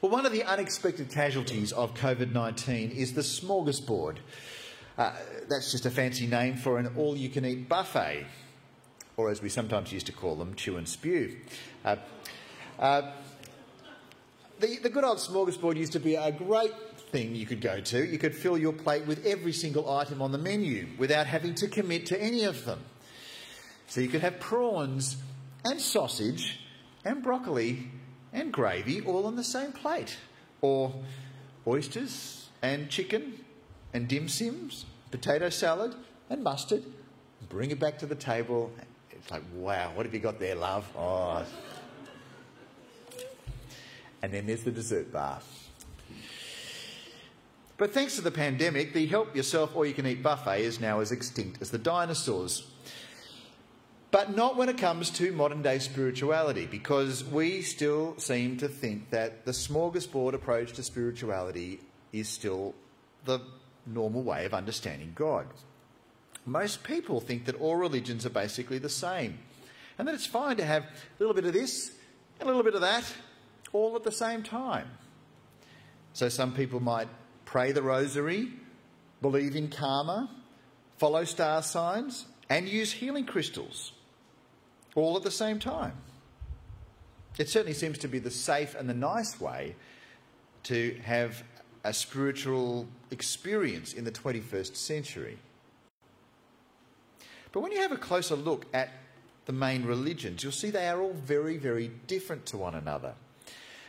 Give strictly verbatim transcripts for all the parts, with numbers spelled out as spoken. Well, one of the unexpected casualties of COVID nineteen is the smorgasbord. Uh, that's just a fancy name for an all-you-can-eat buffet, or as we sometimes used to call them, chew and spew. Uh, uh, the, the good old smorgasbord used to be a great thing you could go to. You could fill your plate with every single item on the menu without having to commit to any of them. So you could have prawns and sausage and broccoli and gravy all on the same plate, or oysters and chicken and dim sims, potato salad and mustard. Bring it back to the table. It's like, wow, what have you got there, love? Oh. And then there's the dessert bar. But thanks to the pandemic, the help yourself or you can eat buffet is now as extinct as the dinosaurs. But not when it comes to modern day spirituality, because we still seem to think that the smorgasbord approach to spirituality is still the normal way of understanding God. Most people think that all religions are basically the same, and that it's fine to have a little bit of this and a little bit of that all at the same time. So some people might pray the rosary, believe in karma, follow star signs, and use healing crystals all at the same time. It certainly seems to be the safe and the nice way to have a spiritual experience in the twenty-first century. But when you have a closer look at the main religions, you'll see they are all very, very different to one another.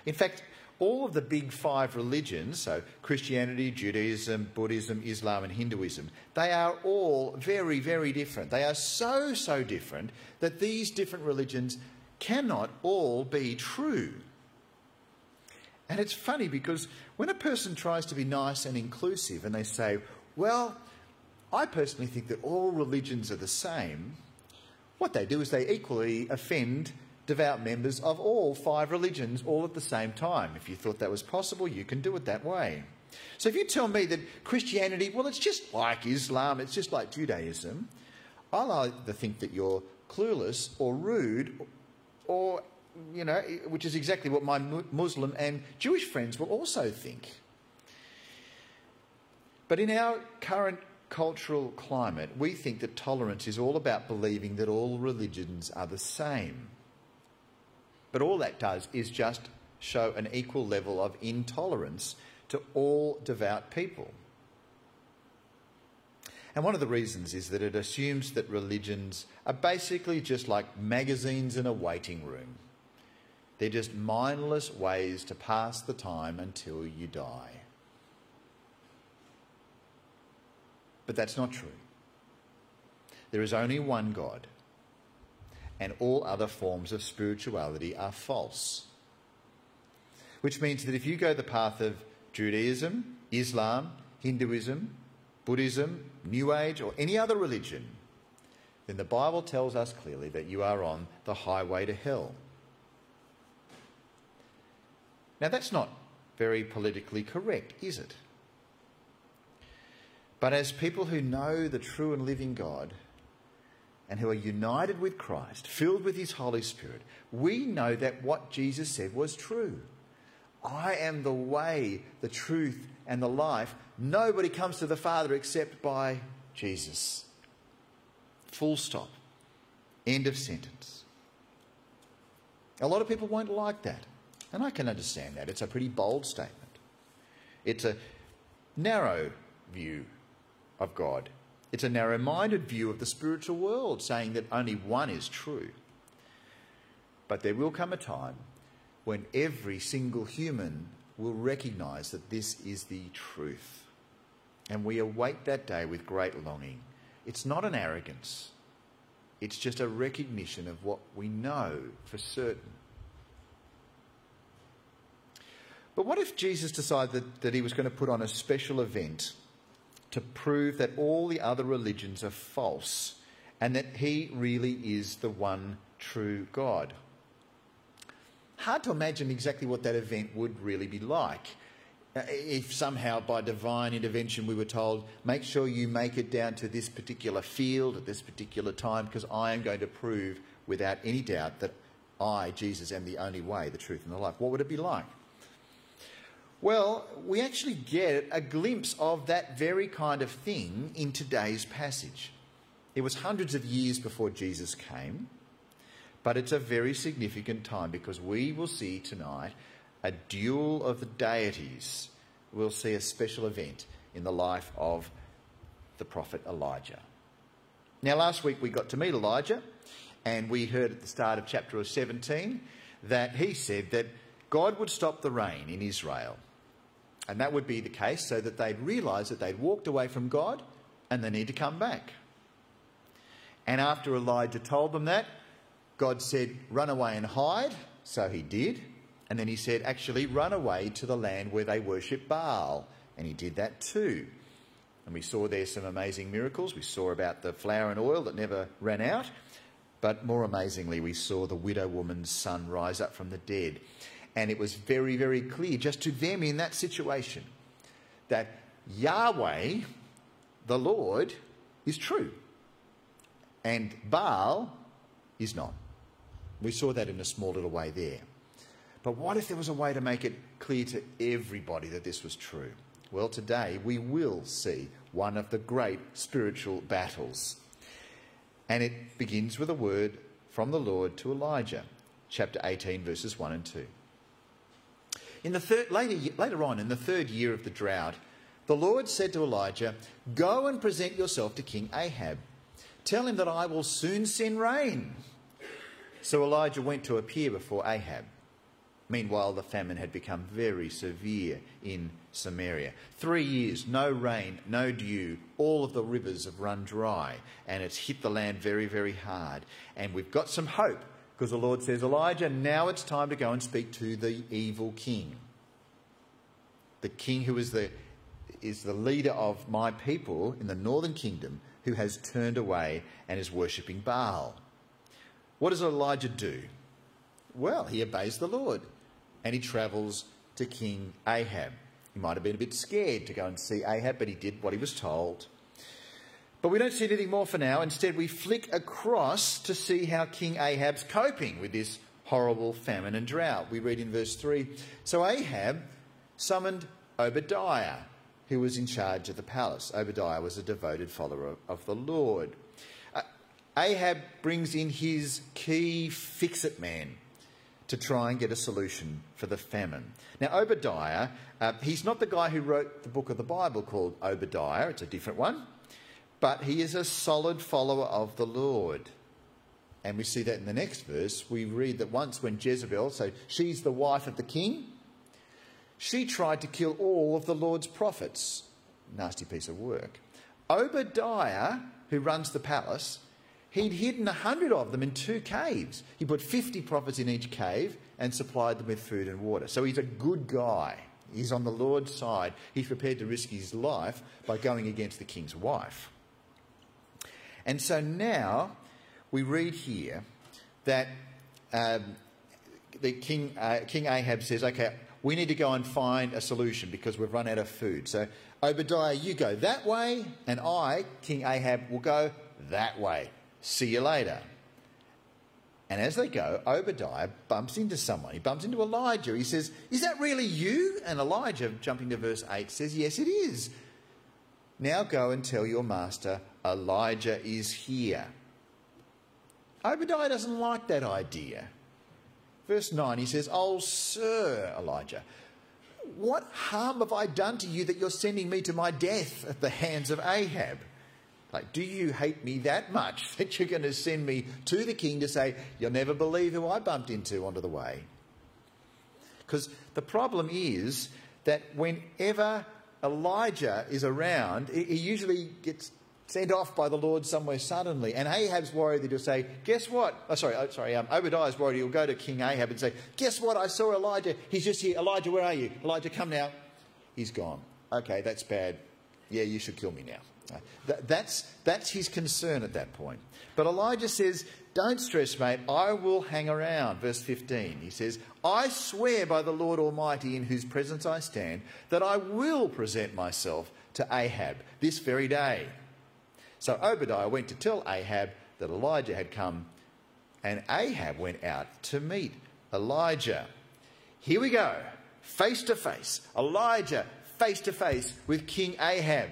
In fact, all of the big five religions, so Christianity, Judaism, Buddhism, Islam and Hinduism, they are all very, very different. They are so, so different that these different religions cannot all be true. And it's funny because when a person tries to be nice and inclusive and they say, well, I personally think that all religions are the same, what they do is they equally offend devout members of all five religions all at the same time. If you thought that was possible, you can do it that way. So if you tell me that Christianity, well, it's just like Islam, it's just like Judaism, I'll either think that you're clueless or rude or, you know, which is exactly what my Muslim and Jewish friends will also think. But in our current cultural climate, we think that tolerance is all about believing that all religions are the same. But all that does is just show an equal level of intolerance to all devout people. And one of the reasons is that it assumes that religions are basically just like magazines in a waiting room. They're just mindless ways to pass the time until you die. But that's not true. There is only one God, and all other forms of spirituality are false. Which means that if you go the path of Judaism, Islam, Hinduism, Buddhism, New Age, or any other religion, then the Bible tells us clearly that you are on the highway to hell. Now, that's not very politically correct, is it? But as people who know the true and living God and who are united with Christ, filled with his Holy Spirit, we know that what Jesus said was true. I am the way, the truth, and the life. Nobody comes to the Father except by Jesus. Full stop. End of sentence. A lot of people won't like that, and I can understand that. It's a pretty bold statement. It's a narrow view of God. It's a narrow-minded view of the spiritual world, saying that only one is true. But there will come a time when every single human will recognise that this is the truth. And we await that day with great longing. It's not an arrogance. It's just a recognition of what we know for certain. But what if Jesus decided that, that he was going to put on a special event to prove that all the other religions are false and that he really is the one true God? Hard to imagine exactly what that event would really be like. If somehow by divine intervention we were told, make sure you make it down to this particular field at this particular time because I am going to prove without any doubt that I, Jesus, am the only way, the truth and the life. What would it be like? Well, we actually get a glimpse of that very kind of thing in today's passage. It was hundreds of years before Jesus came, but it's a very significant time because we will see tonight a duel of the deities. We'll see a special event in the life of the prophet Elijah. Now, last week we got to meet Elijah, and we heard at the start of chapter seventeen that he said that God would stop the rain in Israel. And that would be the case so that they'd realise that they'd walked away from God and they need to come back. And after Elijah told them that, God said, run away and hide. So he did. And then he said, actually, run away to the land where they worship Baal. And he did that too. And we saw there some amazing miracles. We saw about the flour and oil that never ran out. But more amazingly, we saw the widow woman's son rise up from the dead. And it was very, very clear just to them in that situation that Yahweh, the Lord, is true. And Baal is not. We saw that in a small little way there. But what if there was a way to make it clear to everybody that this was true? Well, today we will see one of the great spiritual battles. And it begins with a word from the Lord to Elijah, chapter eighteen, verses one and two. In the third, later, later on, in the third year of the drought, the Lord said to Elijah, go and present yourself to King Ahab. Tell him that I will soon send rain. So Elijah went to appear before Ahab. Meanwhile, the famine had become very severe in Samaria. Three years, no rain, no dew. All of the rivers have run dry, and it's hit the land very, very hard. And we've got some hope, because the Lord says, Elijah, now it's time to go and speak to the evil king. The king who is the, is the leader of my people in the northern kingdom, who has turned away and is worshipping Baal. What does Elijah do? Well, he obeys the Lord and he travels to King Ahab. He might have been a bit scared to go and see Ahab, but he did what he was told. But we don't see anything more for now. Instead, we flick across to see how King Ahab's coping with this horrible famine and drought. We read in verse three, so Ahab summoned Obadiah, who was in charge of the palace. Obadiah was a devoted follower of the Lord. Uh, Ahab brings in his key fix-it man to try and get a solution for the famine. Now, Obadiah, uh, he's not the guy who wrote the book of the Bible called Obadiah. It's a different one. But he is a solid follower of the Lord. And we see that in the next verse. We read that once when Jezebel, so she's the wife of the king, she tried to kill all of the Lord's prophets. Nasty piece of work. Obadiah, who runs the palace, he'd hidden a hundred of them in two caves. He put fifty prophets in each cave and supplied them with food and water. So he's a good guy. He's on the Lord's side. He's prepared to risk his life by going against the king's wife. And so now we read here that um, the king, uh, King Ahab says, okay, we need to go and find a solution because we've run out of food. So, Obadiah, you go that way, and I, King Ahab, will go that way. See you later. And as they go, Obadiah bumps into someone. He bumps into Elijah. He says, is that really you? And Elijah, jumping to verse eight, says, yes, it is. Now go and tell your master, Elijah is here. Obadiah doesn't like that idea. Verse nine, he says, oh, sir, Elijah, what harm have I done to you that you're sending me to my death at the hands of Ahab? Like, do you hate me that much that you're going to send me to the king to say, you'll never believe who I bumped into onto the way? Because the problem is that whenever Elijah is around, he usually gets sent off by the Lord somewhere suddenly. And Ahab's worried that he'll say, guess what? Oh, sorry, oh, sorry. Um, Obadiah's worried he'll go to King Ahab and say, guess what? I saw Elijah. He's just here. Elijah, where are you? Elijah, come now. He's gone. Okay, that's bad. Yeah, you should kill me now. Uh, th that's, that's his concern at that point. But Elijah says, don't stress, mate. I will hang around. Verse fifteen, he says, I swear by the Lord Almighty in whose presence I stand that I will present myself to Ahab this very day. So Obadiah went to tell Ahab that Elijah had come, and Ahab went out to meet Elijah. Here we go. face to face. Elijah face to face with King Ahab.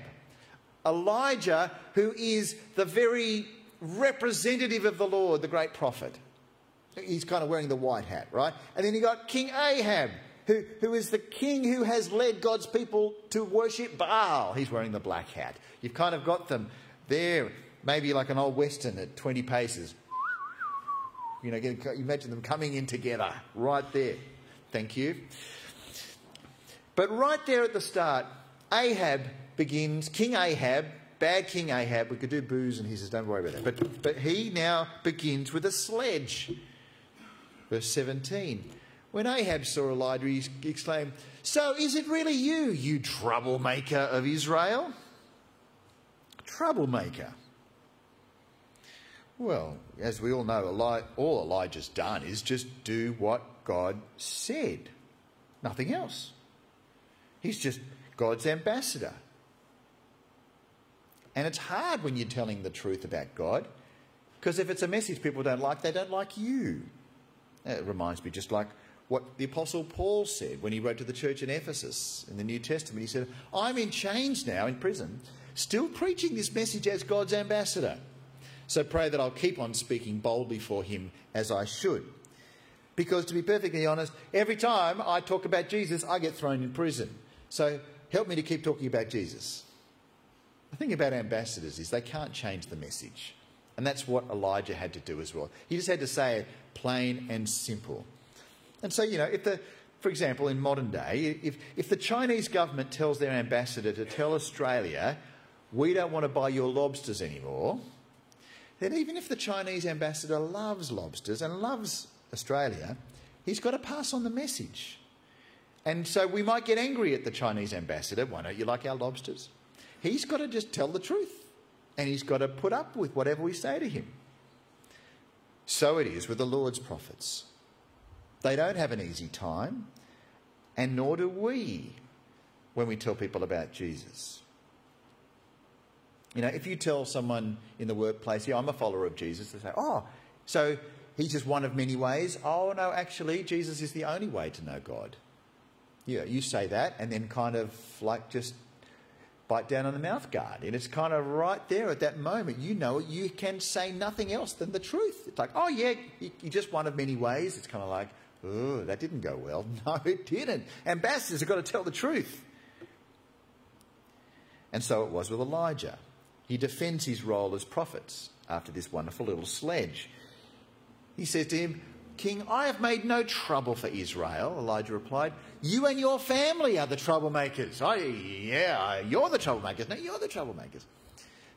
Elijah, who is the very representative of the Lord, the great prophet. He's kind of wearing the white hat, right? And then you got King Ahab, who, who is the king who has led God's people to worship Baal. He's wearing the black hat. You've kind of got them there, maybe like an old Western at twenty paces. You know, you imagine them coming in together right there. Thank you. But right there at the start, Ahab begins, King Ahab, bad King Ahab, we could do booze and he says, don't worry about that. But, but he now begins with a sledge. Verse seventeen. When Ahab saw Elijah, he exclaimed, so is it really you, you troublemaker of Israel? Troublemaker. Well, as we all know, Eli- all Elijah's done is just do what God said. Nothing else. He's just God's ambassador. And it's hard when you're telling the truth about God, because if it's a message people don't like, they don't like you. It reminds me just like what the Apostle Paul said when he wrote to the church in Ephesus in the New Testament. He said, I'm in chains now, in prison, still preaching this message as God's ambassador. So pray that I'll keep on speaking boldly for him as I should. Because to be perfectly honest, every time I talk about Jesus, I get thrown in prison. So help me to keep talking about Jesus. The thing about ambassadors is they can't change the message. And that's what Elijah had to do as well. He just had to say it plain and simple. And so, you know, if the, for example, in modern day, if, if the Chinese government tells their ambassador to tell Australia, we don't want to buy your lobsters anymore, then even if the Chinese ambassador loves lobsters and loves Australia, he's got to pass on the message. And so we might get angry at the Chinese ambassador. Why don't you like our lobsters? He's got to just tell the truth. And he's got to put up with whatever we say to him. So it is with the Lord's prophets. They don't have an easy time, and nor do we when we tell people about Jesus. You know, if you tell someone in the workplace, yeah, I'm a follower of Jesus, they say, oh, so he's just one of many ways. Oh, no, actually, Jesus is the only way to know God. Yeah, you say that and then kind of like just bite down on the mouth guard. And it's kind of right there at that moment. You know it. You can say nothing else than the truth. It's like, oh, yeah, you're just one of many ways. It's kind of like, oh, that didn't go well. No, it didn't. Ambassadors have got to tell the truth. And so it was with Elijah. He defends his role as prophet after this wonderful little sledge. He says to him, King, I have made no trouble for Israel. Elijah replied, you and your family are the troublemakers. I, yeah, you're the troublemakers. No, you're the troublemakers.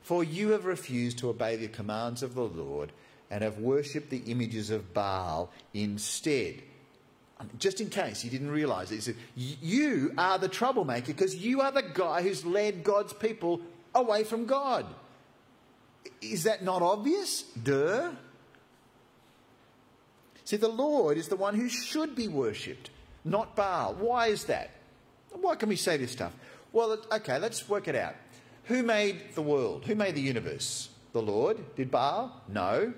For you have refused to obey the commands of the Lord and have worshipped the images of Baal instead. Just in case you didn't realise it, he said, you are the troublemaker because you are the guy who's led God's people away from God. Is that not obvious? Duh. See, the Lord is the one who should be worshipped, not Baal. Why is that? Why can we say this stuff? Well, okay, let's work it out. Who made the world? Who made the universe? The Lord. Did Baal? No.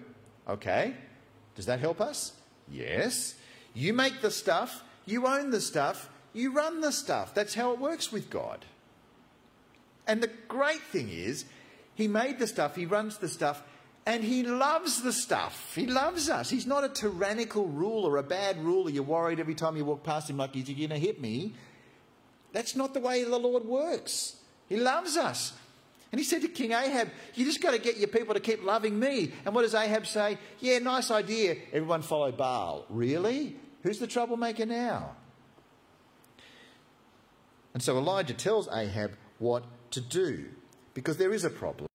Okay. Does that help us? Yes. You make the stuff. You own the stuff. You run the stuff. That's how it works with God. And the great thing is, he made the stuff. He runs the stuff. And he loves the stuff. He loves us. He's not a tyrannical ruler, a bad ruler. You're worried every time you walk past him like, is he going to hit me? That's not the way the Lord works. He loves us. And he said to King Ahab, you just got to get your people to keep loving me. And what does Ahab say? Yeah, nice idea. Everyone follow Baal. Really? Who's the troublemaker now? And so Elijah tells Ahab what to do because there is a problem.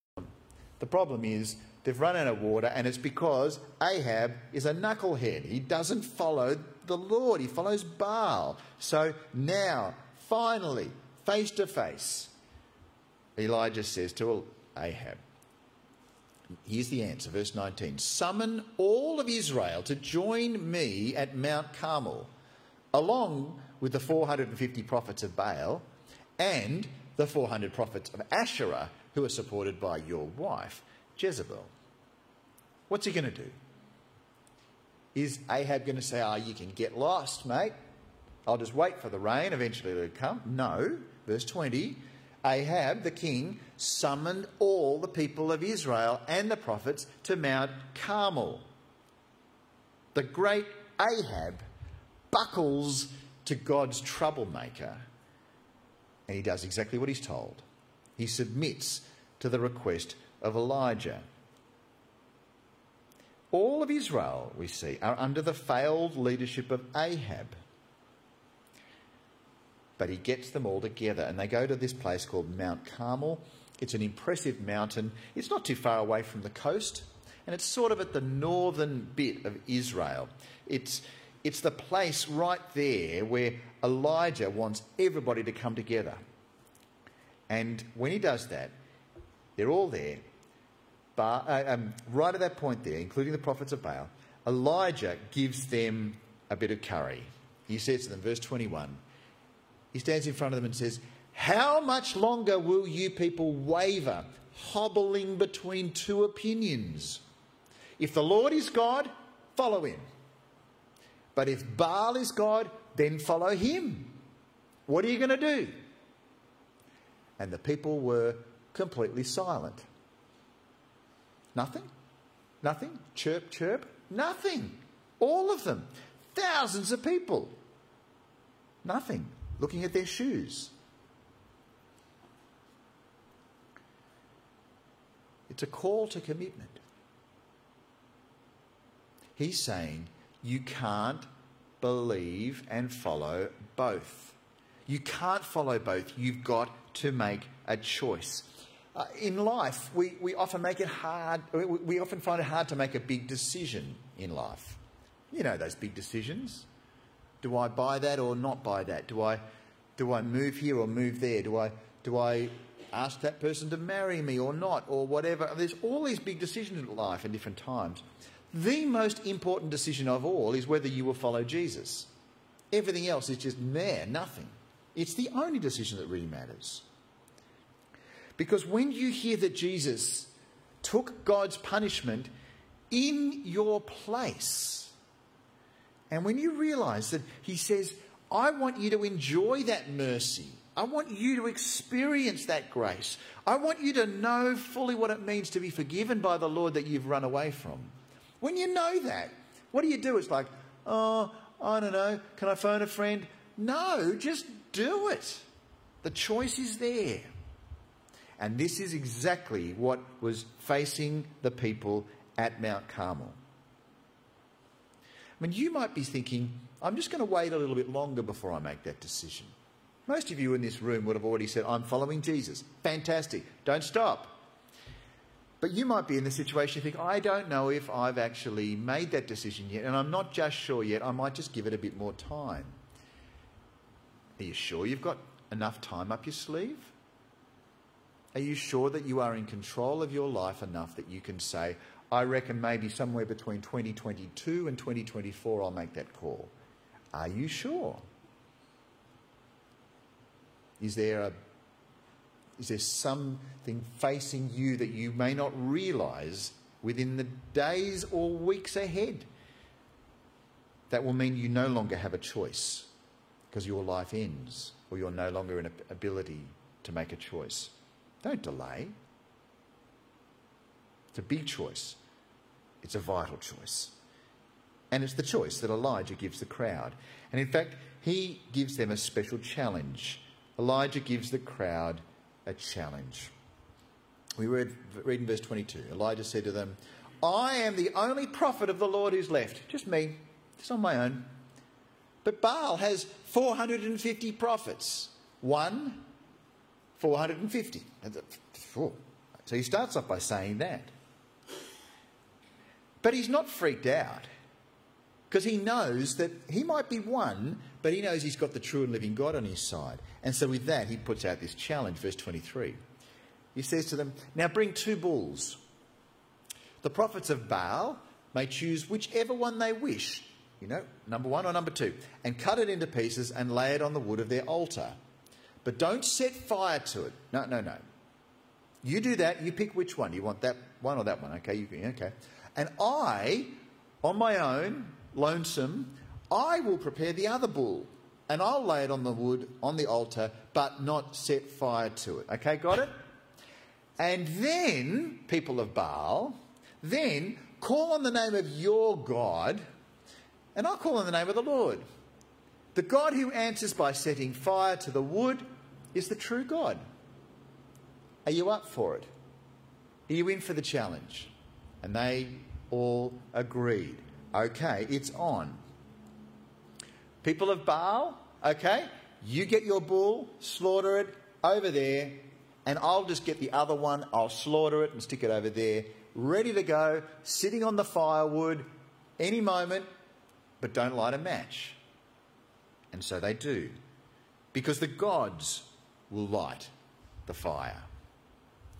The problem is they've run out of water, and it's because Ahab is a knucklehead. He doesn't follow the Lord. He follows Baal. So now, finally, face to face, Elijah says to Ahab, here's the answer, verse nineteen, summon all of Israel to join me at Mount Carmel, along with the four hundred fifty prophets of Baal and the four hundred prophets of Asherah, who are supported by your wife, Jezebel. What's he going to do? Is Ahab going to say, oh, you can get lost, mate. I'll just wait for the rain, eventually it'll come. No. Verse twenty, Ahab the king summoned all the people of Israel and the prophets to Mount Carmel. The great Ahab buckles to God's troublemaker, and he does exactly what he's told. He submits to the request of Elijah. All of Israel, we see, are under the failed leadership of Ahab. But he gets them all together, and they go to this place called Mount Carmel. It's an impressive mountain. It's not too far away from the coast, and it's sort of at the northern bit of Israel. It's, it's the place right there where Elijah wants everybody to come together. And when he does that, they're all there. Bar, uh, um, right at that point there, including the prophets of Baal, Elijah gives them a bit of curry. He says to them, verse twenty-one, he stands in front of them and says, "How much longer will you people waver, hobbling between two opinions? If the Lord is God, follow him. But if Baal is God, then follow him. What are you going to do?" And the people were completely silent. Nothing. Nothing. Chirp, chirp. Nothing. All of them. Thousands of people. Nothing. Looking at their shoes. It's a call to commitment. He's saying you can't believe and follow both. You can't follow both. You've got to make a choice. Uh, in life, we, we often make it hard. We, we often find it hard to make a big decision in life. You know those big decisions. Do I buy that or not buy that? Do I, do I move here or move there? Do I, do I ask that person to marry me or not, or whatever? There's all these big decisions in life at different times. The most important decision of all is whether you will follow Jesus. Everything else is just there, nothing. It's the only decision that really matters. Because when you hear that Jesus took God's punishment in your place, and when you realise that he says, I want you to enjoy that mercy. I want you to experience that grace. I want you to know fully what it means to be forgiven by the Lord that you've run away from. When you know that, what do you do? It's like, oh, I don't know, can I phone a friend? No, just do it. The choice is there. And this is exactly what was facing the people at Mount Carmel. I mean, you might be thinking, I'm just going to wait a little bit longer before I make that decision. Most of you in this room would have already said, I'm following Jesus. Fantastic. Don't stop. But you might be in the situation you think, I don't know if I've actually made that decision yet, and I'm not just sure yet. I might just give it a bit more time. Are you sure you've got enough time up your sleeve? Are you sure that you are in control of your life enough that you can say, I reckon maybe somewhere between twenty twenty-two and twenty twenty-four I'll make that call. Are you sure? Is there, a, is there something facing you that you may not realise within the days or weeks ahead? That will mean you no longer have a choice because your life ends or you're no longer in an ability to make a choice. Don't delay. It's a big choice. It's a vital choice. And it's the choice that Elijah gives the crowd. And in fact, he gives them a special challenge. Elijah gives the crowd a challenge. We read, read in verse twenty-two, Elijah said to them, I am the only prophet of the Lord who's left. Just me. Just on my own. But Baal has four hundred fifty prophets. One, four hundred fifty. So he starts off by saying that. But he's not freaked out because he knows that he might be one, but he knows he's got the true and living God on his side. And so with that, he puts out this challenge, verse twenty-three. He says to them, now bring two bulls. The prophets of Baal may choose whichever one they wish, you know, number one or number two, and cut it into pieces and lay it on the wood of their altar. But don't set fire to it. No, no, no. You do that, you pick which one. You want that one or that one. Okay, you can, okay. And I, on my own, lonesome, I will prepare the other bull and I'll lay it on the wood, on the altar, but not set fire to it. Okay, got it? And then, people of Baal, then call on the name of your God, and I'll call on the name of the Lord. The God who answers by setting fire to the wood is the true God. Are you up for it? Are you in for the challenge? And they all agreed. Okay, it's on. People of Baal, okay, you get your bull, slaughter it over there, and I'll just get the other one, I'll slaughter it and stick it over there, ready to go, sitting on the firewood any moment, but don't light a match. And so they do, because the gods will light the fire.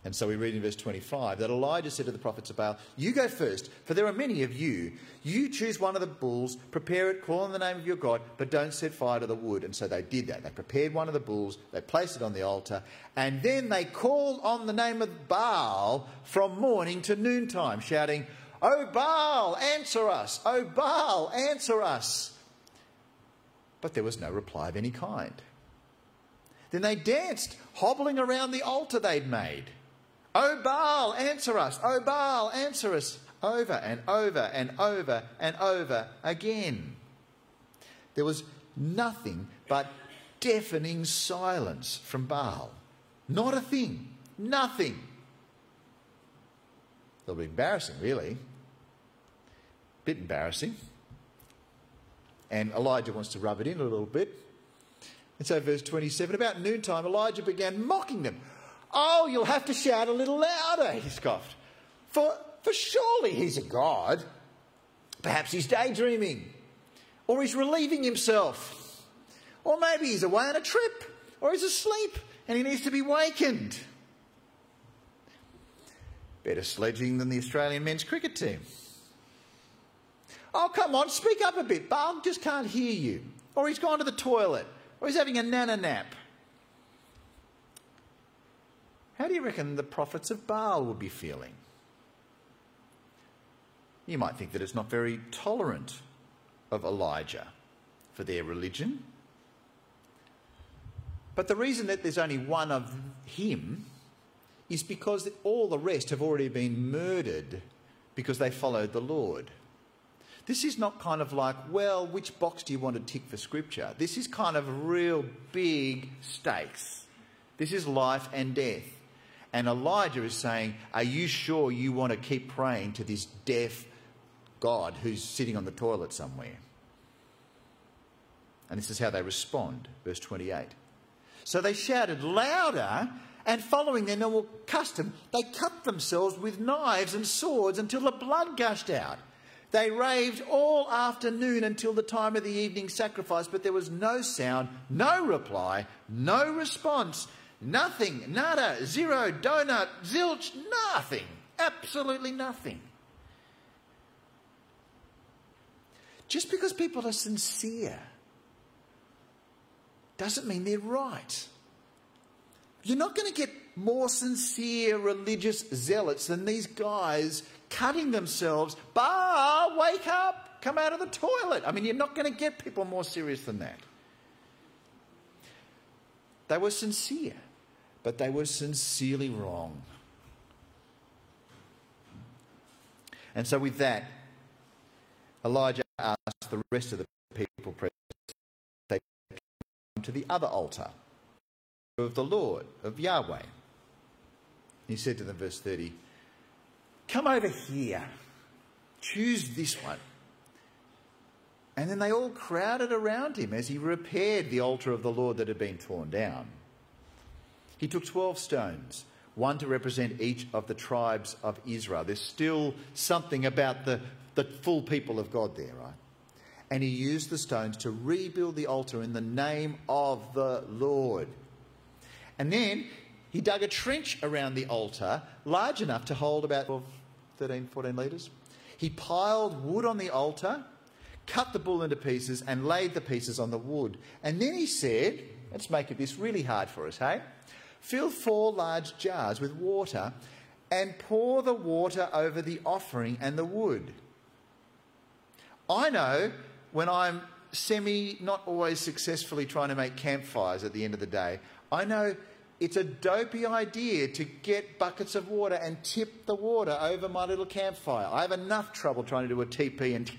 And so we read in verse twenty-five that Elijah said to the prophets of Baal, you go first, for there are many of you. You choose one of the bulls, prepare it, call on the name of your God, but don't set fire to the wood. And so they did that. They prepared one of the bulls, they placed it on the altar, and then they called on the name of Baal from morning to noontime, shouting, O Baal, answer us! O Baal, answer us! But there was no reply of any kind. Then they danced, hobbling around the altar they'd made. O Baal, answer us! O Baal, answer us! Over and over and over and over again. There was nothing but deafening silence from Baal. Not a thing. Nothing. A little bit embarrassing, really. A bit embarrassing. And Elijah wants to rub it in a little bit. And so verse twenty-seven, about noontime, Elijah began mocking them. Oh, you'll have to shout a little louder, he scoffed. For, for surely he's a god. Perhaps he's daydreaming. Or he's relieving himself. Or maybe he's away on a trip. Or he's asleep and he needs to be wakened. Better sledging than the Australian men's cricket team. Oh, come on, speak up a bit. Baal just can't hear you. Or he's gone to the toilet. Or he's having a nana nap. How do you reckon the prophets of Baal would be feeling? You might think that it's not very tolerant of Elijah for their religion. But the reason that there's only one of him is because all the rest have already been murdered because they followed the Lord. This is not kind of like, well, which box do you want to tick for Scripture? This is kind of real big stakes. This is life and death. And Elijah is saying, are you sure you want to keep praying to this deaf God who's sitting on the toilet somewhere? And this is how they respond, verse twenty-eight. So they shouted louder, and following their normal custom, they cut themselves with knives and swords until the blood gushed out. They raved all afternoon until the time of the evening sacrifice, but there was no sound, no reply, no response, nothing, nada, zero, donut, zilch, nothing, absolutely nothing. Just because people are sincere doesn't mean they're right. You're not going to get more sincere religious zealots than these guys cutting themselves. Baal, wake up, come out of the toilet. I mean, you're not going to get people more serious than that. They were sincere, but they were sincerely wrong. And so with that, Elijah asked the rest of the people present they come to the other altar of the Lord, of Yahweh. He said to them, verse thirty, come over here, choose this one. And then they all crowded around him as he repaired the altar of the Lord that had been torn down. He took twelve stones, one to represent each of the tribes of Israel. There's still something about the, the full people of God there, right? And he used the stones to rebuild the altar in the name of the Lord. And then he dug a trench around the altar, large enough to hold about thirteen, fourteen litres. He piled wood on the altar, cut the bull into pieces, and laid the pieces on the wood. And then he said, let's make it this really hard for us, hey? Fill four large jars with water and pour the water over the offering and the wood. I know when I'm semi, not always successfully trying to make campfires at the end of the day. I know it's a dopey idea to get buckets of water and tip the water over my little campfire. I have enough trouble trying to do a teepee and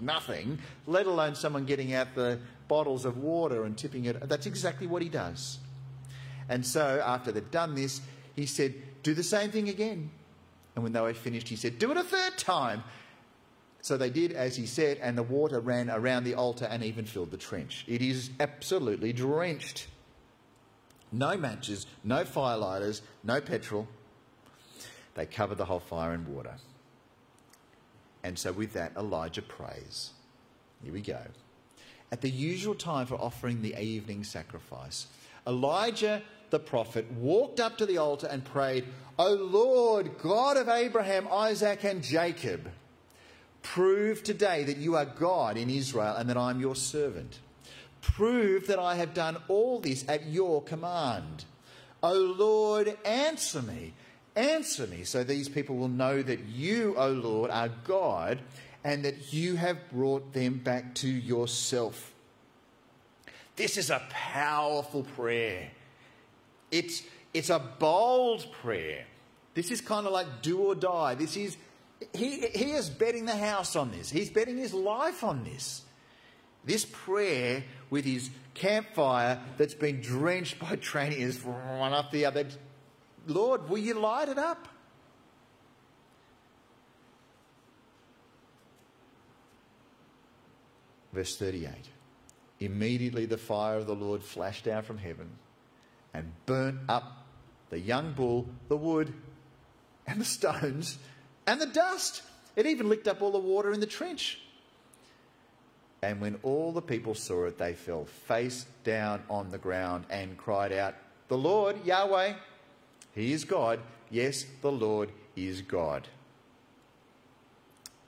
nothing, let alone someone getting out the bottles of water and tipping it. That's exactly what he does. And so after they'd done this, he said, do the same thing again. And when they were finished, he said, do it a third time. So they did as he said, and the water ran around the altar and even filled the trench. It is absolutely drenched. No matches, no fire lighters, no petrol. They covered the whole fire in water. And so with that, Elijah prays. Here we go. At the usual time for offering the evening sacrifice, Elijah the prophet walked up to the altar and prayed, O Lord, God of Abraham, Isaac and Jacob, prove today that you are God in Israel and that I am your servant. Prove that I have done all this at your command. O Lord, answer me. Answer me so these people will know that you, O Lord, are God and that you have brought them back to yourself. This is a powerful prayer. It's, it's a bold prayer. This is kind of like do or die. This is, he, he is betting the house on this. He's betting his life on this. This prayer with his campfire that's been drenched by trainers from one up the other. Lord, will you light it up? Verse thirty-eight. Immediately the fire of the Lord flashed down from heaven and burnt up the young bull, the wood, and the stones, and the dust. It even licked up all the water in the trench. And when all the people saw it, they fell face down on the ground and cried out, the Lord, Yahweh, he is God. Yes, the Lord is God.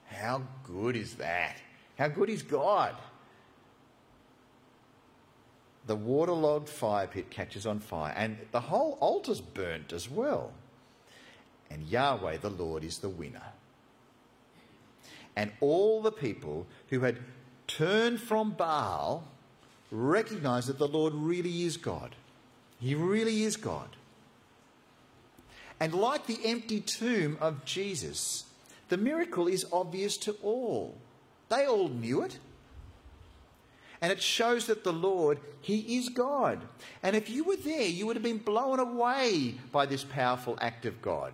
How good is that? How good is God? The waterlogged fire pit catches on fire, and the whole altar's burnt as well. And Yahweh, the Lord, is the winner. And all the people who had turned from Baal recognized that the Lord really is God. He really is God. And like the empty tomb of Jesus, the miracle is obvious to all. They all knew it. And it shows that the Lord, he is God. And if you were there, you would have been blown away by this powerful act of God.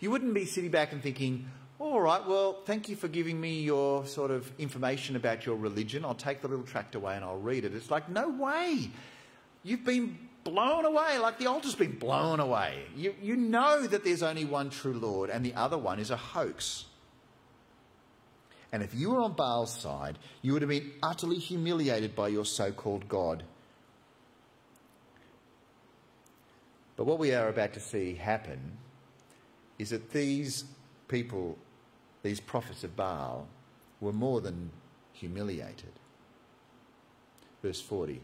You wouldn't be sitting back and thinking, all right, well, thank you for giving me your sort of information about your religion. I'll take the little tract away and I'll read it. It's like, no way. You've been blown away, like the altar's been blown away. You, you know that there's only one true Lord and the other one is a hoax. And if you were on Baal's side, you would have been utterly humiliated by your so-called God. But what we are about to see happen is that these people, these prophets of Baal, were more than humiliated. Verse forty.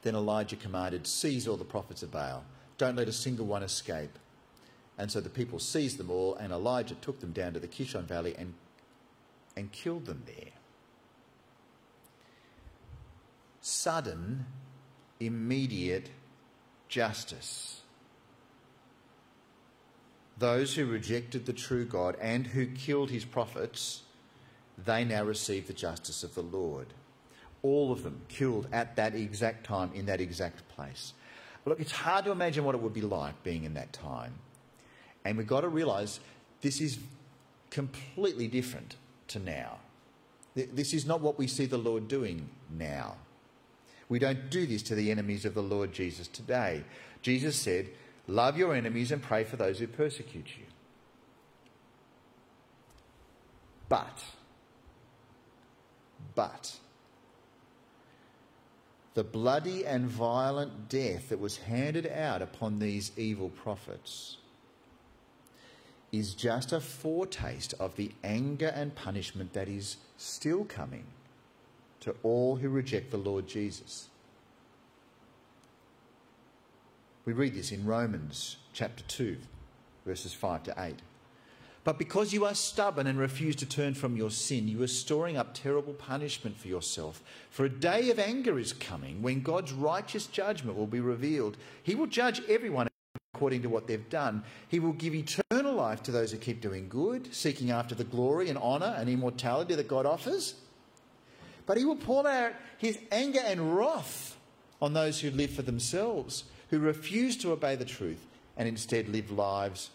Then Elijah commanded, seize all the prophets of Baal. Don't let a single one escape. And so the people seized them all, and Elijah took them down to the Kishon Valley and, and killed them there. Sudden, immediate justice. Those who rejected the true God and who killed his prophets, they now receive the justice of the Lord. All of them killed at that exact time in that exact place. Look, it's hard to imagine what it would be like being in that time. And we've got to realise this is completely different to now. This is not what we see the Lord doing now. We don't do this to the enemies of the Lord Jesus today. Jesus said, love your enemies and pray for those who persecute you. But, but... the bloody and violent death that was handed out upon these evil prophets is just a foretaste of the anger and punishment that is still coming to all who reject the Lord Jesus. We read this in Romans chapter two, verses five to eight. But because you are stubborn and refuse to turn from your sin, you are storing up terrible punishment for yourself. For a day of anger is coming when God's righteous judgment will be revealed. He will judge everyone according to what they've done. He will give eternal life to those who keep doing good, seeking after the glory and honor and immortality that God offers. But he will pour out his anger and wrath on those who live for themselves, who refuse to obey the truth and instead live lives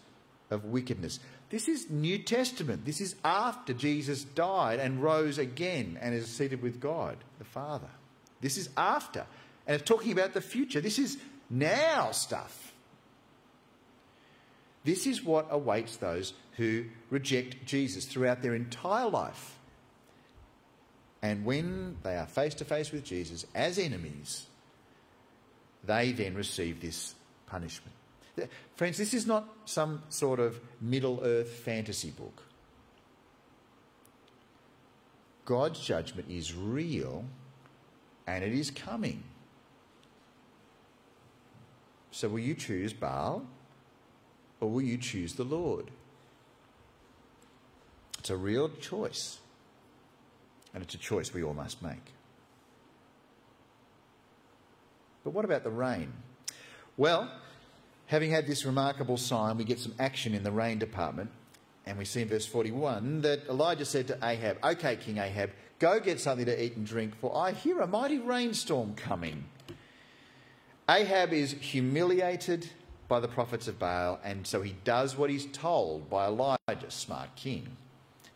of wickedness. This is New Testament. This is after Jesus died and rose again and is seated with God, the Father. This is after. And it's talking about the future. This is now stuff. This is what awaits those who reject Jesus throughout their entire life. And when they are face to face with Jesus as enemies, they then receive this punishment. Friends, this is not some sort of Middle-earth fantasy book. God's judgment is real and it is coming. So will you choose Baal or will you choose the Lord? It's a real choice, and it's a choice we all must make. But what about the rain? Well, having had this remarkable sign, we get some action in the rain department. And we see in verse forty-one that Elijah said to Ahab, "Okay, King Ahab, go get something to eat and drink, for I hear a mighty rainstorm coming." Ahab is humiliated by the prophets of Baal, and so he does what he's told by Elijah, smart king.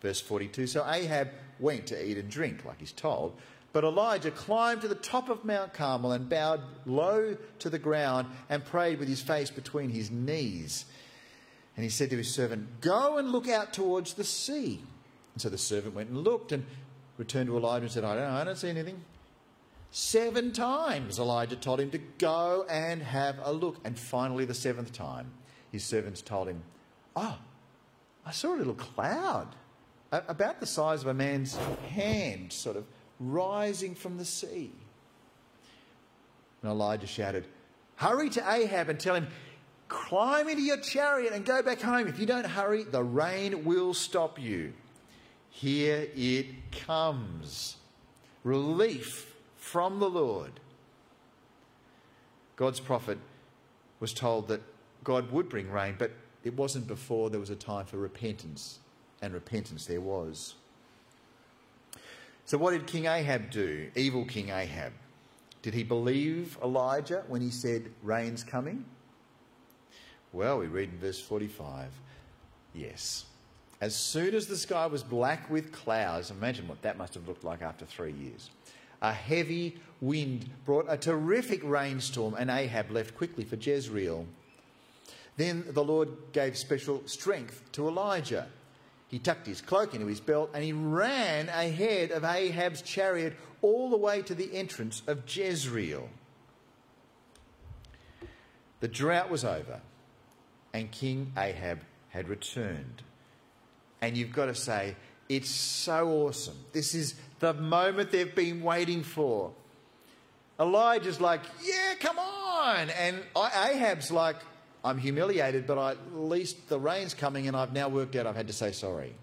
Verse forty-two, so Ahab went to eat and drink, like he's told. But Elijah climbed to the top of Mount Carmel and bowed low to the ground and prayed with his face between his knees. And he said to his servant, "Go and look out towards the sea." And so the servant went and looked and returned to Elijah and said, I don't know, I don't see anything. Seven times Elijah told him to go and have a look. And finally the seventh time, his servants told him, "Oh, I saw a little cloud about the size of a man's hand, sort of, rising from the sea." And Elijah shouted, "Hurry to Ahab and tell him, climb into your chariot and go back home. If you don't hurry, the rain will stop you." Here it comes. Relief from the Lord. God's prophet was told that God would bring rain, but it wasn't before there was a time for repentance. And repentance there was. So what did King Ahab do? Evil King Ahab. Did he believe Elijah when he said, "Rain's coming"? Well, we read in verse forty-five, yes. As soon as the sky was black with clouds, imagine what that must have looked like after three years. A heavy wind brought a terrific rainstorm, and Ahab left quickly for Jezreel. Then the Lord gave special strength to Elijah. He tucked his cloak into his belt and he ran ahead of Ahab's chariot all the way to the entrance of Jezreel. The drought was over and King Ahab had returned. And you've got to say, it's so awesome. This is the moment they've been waiting for. Elijah's like, "Yeah, come on." And Ahab's like, "I'm humiliated, but I, at least the rain's coming and I've now worked out I've had to say sorry."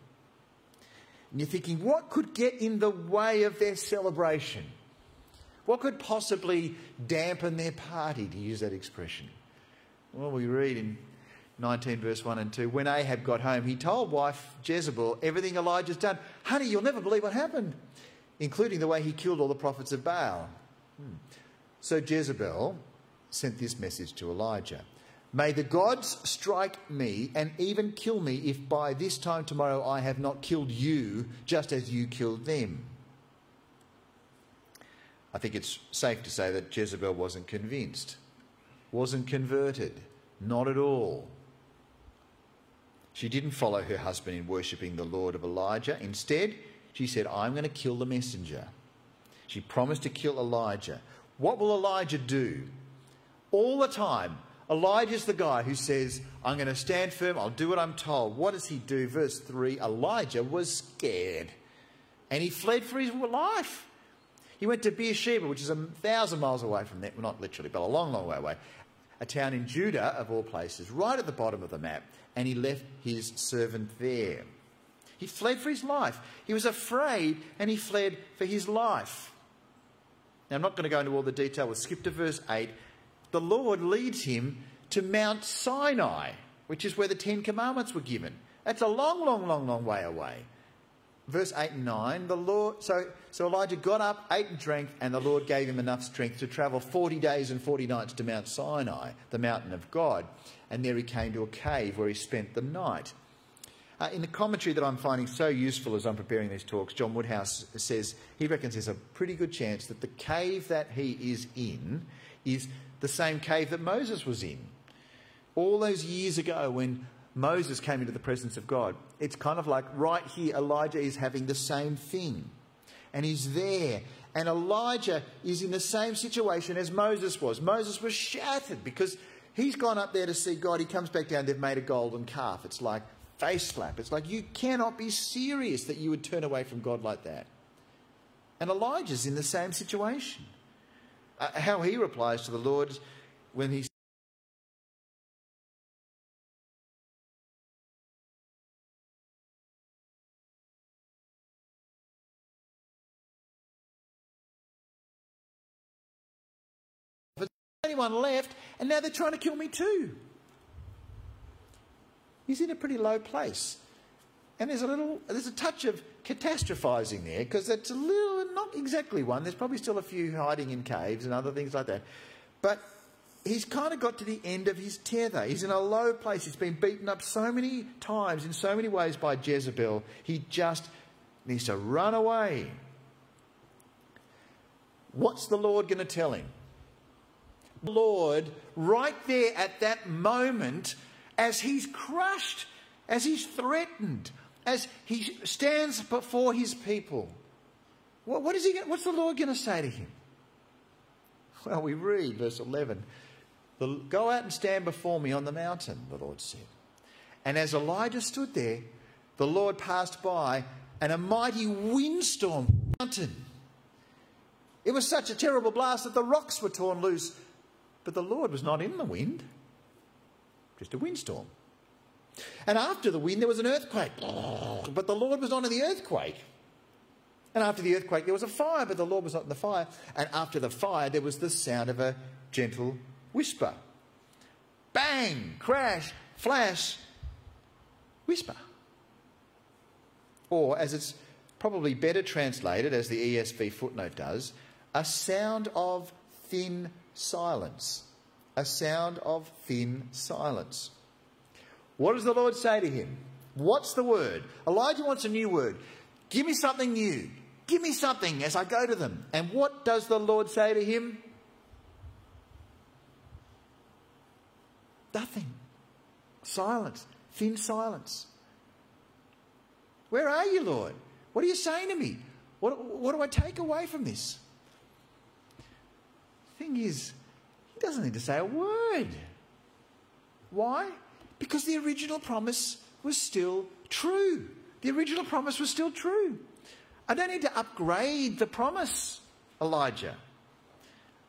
And you're thinking, what could get in the way of their celebration? What could possibly dampen their party, to use that expression? Well, we read in nineteen verse one and two, when Ahab got home, he told wife Jezebel everything Elijah's done. "Honey, you'll never believe what happened," including the way he killed all the prophets of Baal. Hmm. So Jezebel sent this message to Elijah. "May the gods strike me and even kill me if by this time tomorrow I have not killed you, just as you killed them." I think it's safe to say that Jezebel wasn't convinced, wasn't converted, not at all. She didn't follow her husband in worshipping the Lord of Elijah. Instead, she said, "I'm going to kill the messenger." She promised to kill Elijah. What will Elijah do? All the time, Elijah's the guy who says, "I'm going to stand firm, I'll do what I'm told." What does he do? Verse three, Elijah was scared and he fled for his life. He went to Beersheba, which is a thousand miles away from that. Well, not literally, but a long, long way away. a town in Judah, of all places, right at the bottom of the map, and he left his servant there. He fled for his life. He was afraid, and he fled for his life. Now, I'm not going to go into all the detail. We'll skip to verse eight. The Lord leads him to Mount Sinai, which is where the Ten Commandments were given. That's a long, long, long, long way away. Verse eight and nine, the Lord, so, so Elijah got up, ate and drank, and the Lord gave him enough strength to travel forty days and forty nights to Mount Sinai, the mountain of God. And there he came to a cave where he spent the night. Uh, in the commentary that I'm finding so useful as I'm preparing these talks, John Woodhouse says, he reckons there's a pretty good chance that the cave that he is in is the same cave that Moses was in. All those years ago when Moses came into the presence of God. It's kind of like right here, Elijah is having the same thing. And he's there. And Elijah is in the same situation as Moses was. Moses was shattered because he's gone up there to see God. He comes back down. They've made a golden calf. It's like face slap. It's like you cannot be serious that you would turn away from God like that. And Elijah's in the same situation. Uh, how he replies to the Lord when he anyone left, and now they're trying to kill me too. He's in a pretty low place, and there's a little, there's a touch of catastrophizing there, because that's a little, not exactly one. There's probably still a few hiding in caves and other things like that, but he's kind of got to the end of his tether. He's in a low place. He's been beaten up so many times in so many ways by Jezebel. He just needs to run away. What's the Lord going to tell him? Lord, right there at that moment, as he's crushed, as he's threatened, as he stands before his people, what, what is he? What's the Lord going to say to him? Well, we read verse eleven: "Go out and stand before me on the mountain," the Lord said. And as Elijah stood there, the Lord passed by, and a mighty windstorm hit the mountain. It was such a terrible blast that the rocks were torn loose. But the Lord was not in the wind, just a windstorm. And after the wind, there was an earthquake, but the Lord was not in the earthquake. And after the earthquake, there was a fire, but the Lord was not in the fire. And after the fire, there was the sound of a gentle whisper. Bang, crash, flash, whisper. Or, as it's probably better translated, as the E S V footnote does, a sound of thin whisper. Silence, a sound of thin silence. What does the Lord say to him? What's the word? Elijah wants a new word. Give me something new. Give me something as I go to them. And what does the Lord say to him? Nothing. Silence. Thin silence. Where are you, Lord? What are you saying to me? What, what do I take away from this? Thing is, he doesn't need to say a word. Why? Because the original promise was still true. The original promise was still true. I don't need to upgrade the promise, Elijah.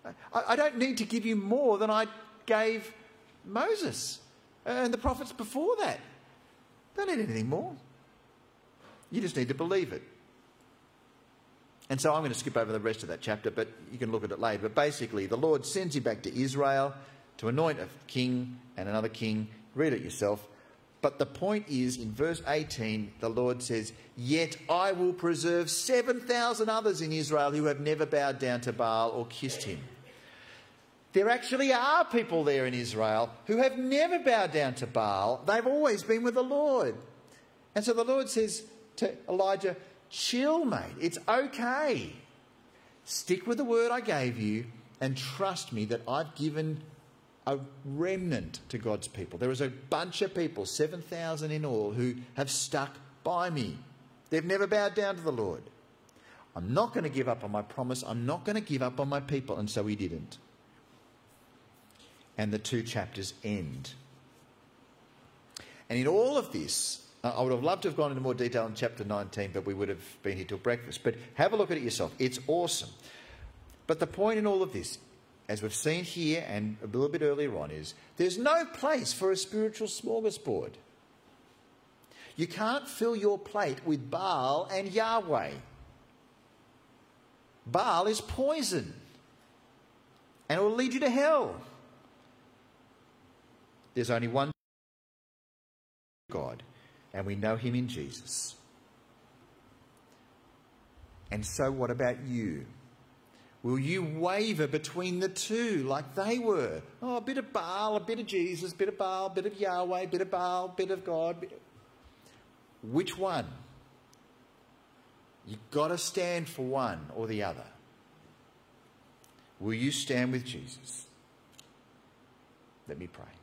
I, I don't need to give you more than I gave Moses and the prophets before that. Don't need anything more. You just need to believe it. And so I'm going to skip over the rest of that chapter, but you can look at it later. But basically, the Lord sends him back to Israel to anoint a king and another king. Read it yourself. But the point is, in verse eighteen, the Lord says, "Yet I will preserve seven thousand others in Israel who have never bowed down to Baal or kissed him." There actually are people there in Israel who have never bowed down to Baal. They've always been with the Lord. And so the Lord says to Elijah, chill, mate. It's okay. Stick with the word I gave you and trust me that I've given a remnant to God's people. There is a bunch of people, seven thousand in all, who have stuck by me. They've never bowed down to the Lord. I'm not going to give up on my promise. I'm not going to give up on my people. And so he didn't. And the two chapters end. And in all of this, I would have loved to have gone into more detail in chapter nineteen, but we would have been here till breakfast. But have a look at it yourself. It's awesome. But the point in all of this as we've seen here and a little bit earlier on, is there's no place for a spiritual smorgasbord. You can't fill your plate with Baal and Yahweh. Baal is poison, and it will lead you to hell. There's only one God, and we know him in Jesus. And so what about you? Will you waver between the two like they were? Oh, a bit of Baal, a bit of Jesus, a bit of Baal, a bit of Yahweh, a bit of Baal, a bit of God. Bit of... Which one? You've got to stand for one or the other. Will you stand with Jesus? Let me pray.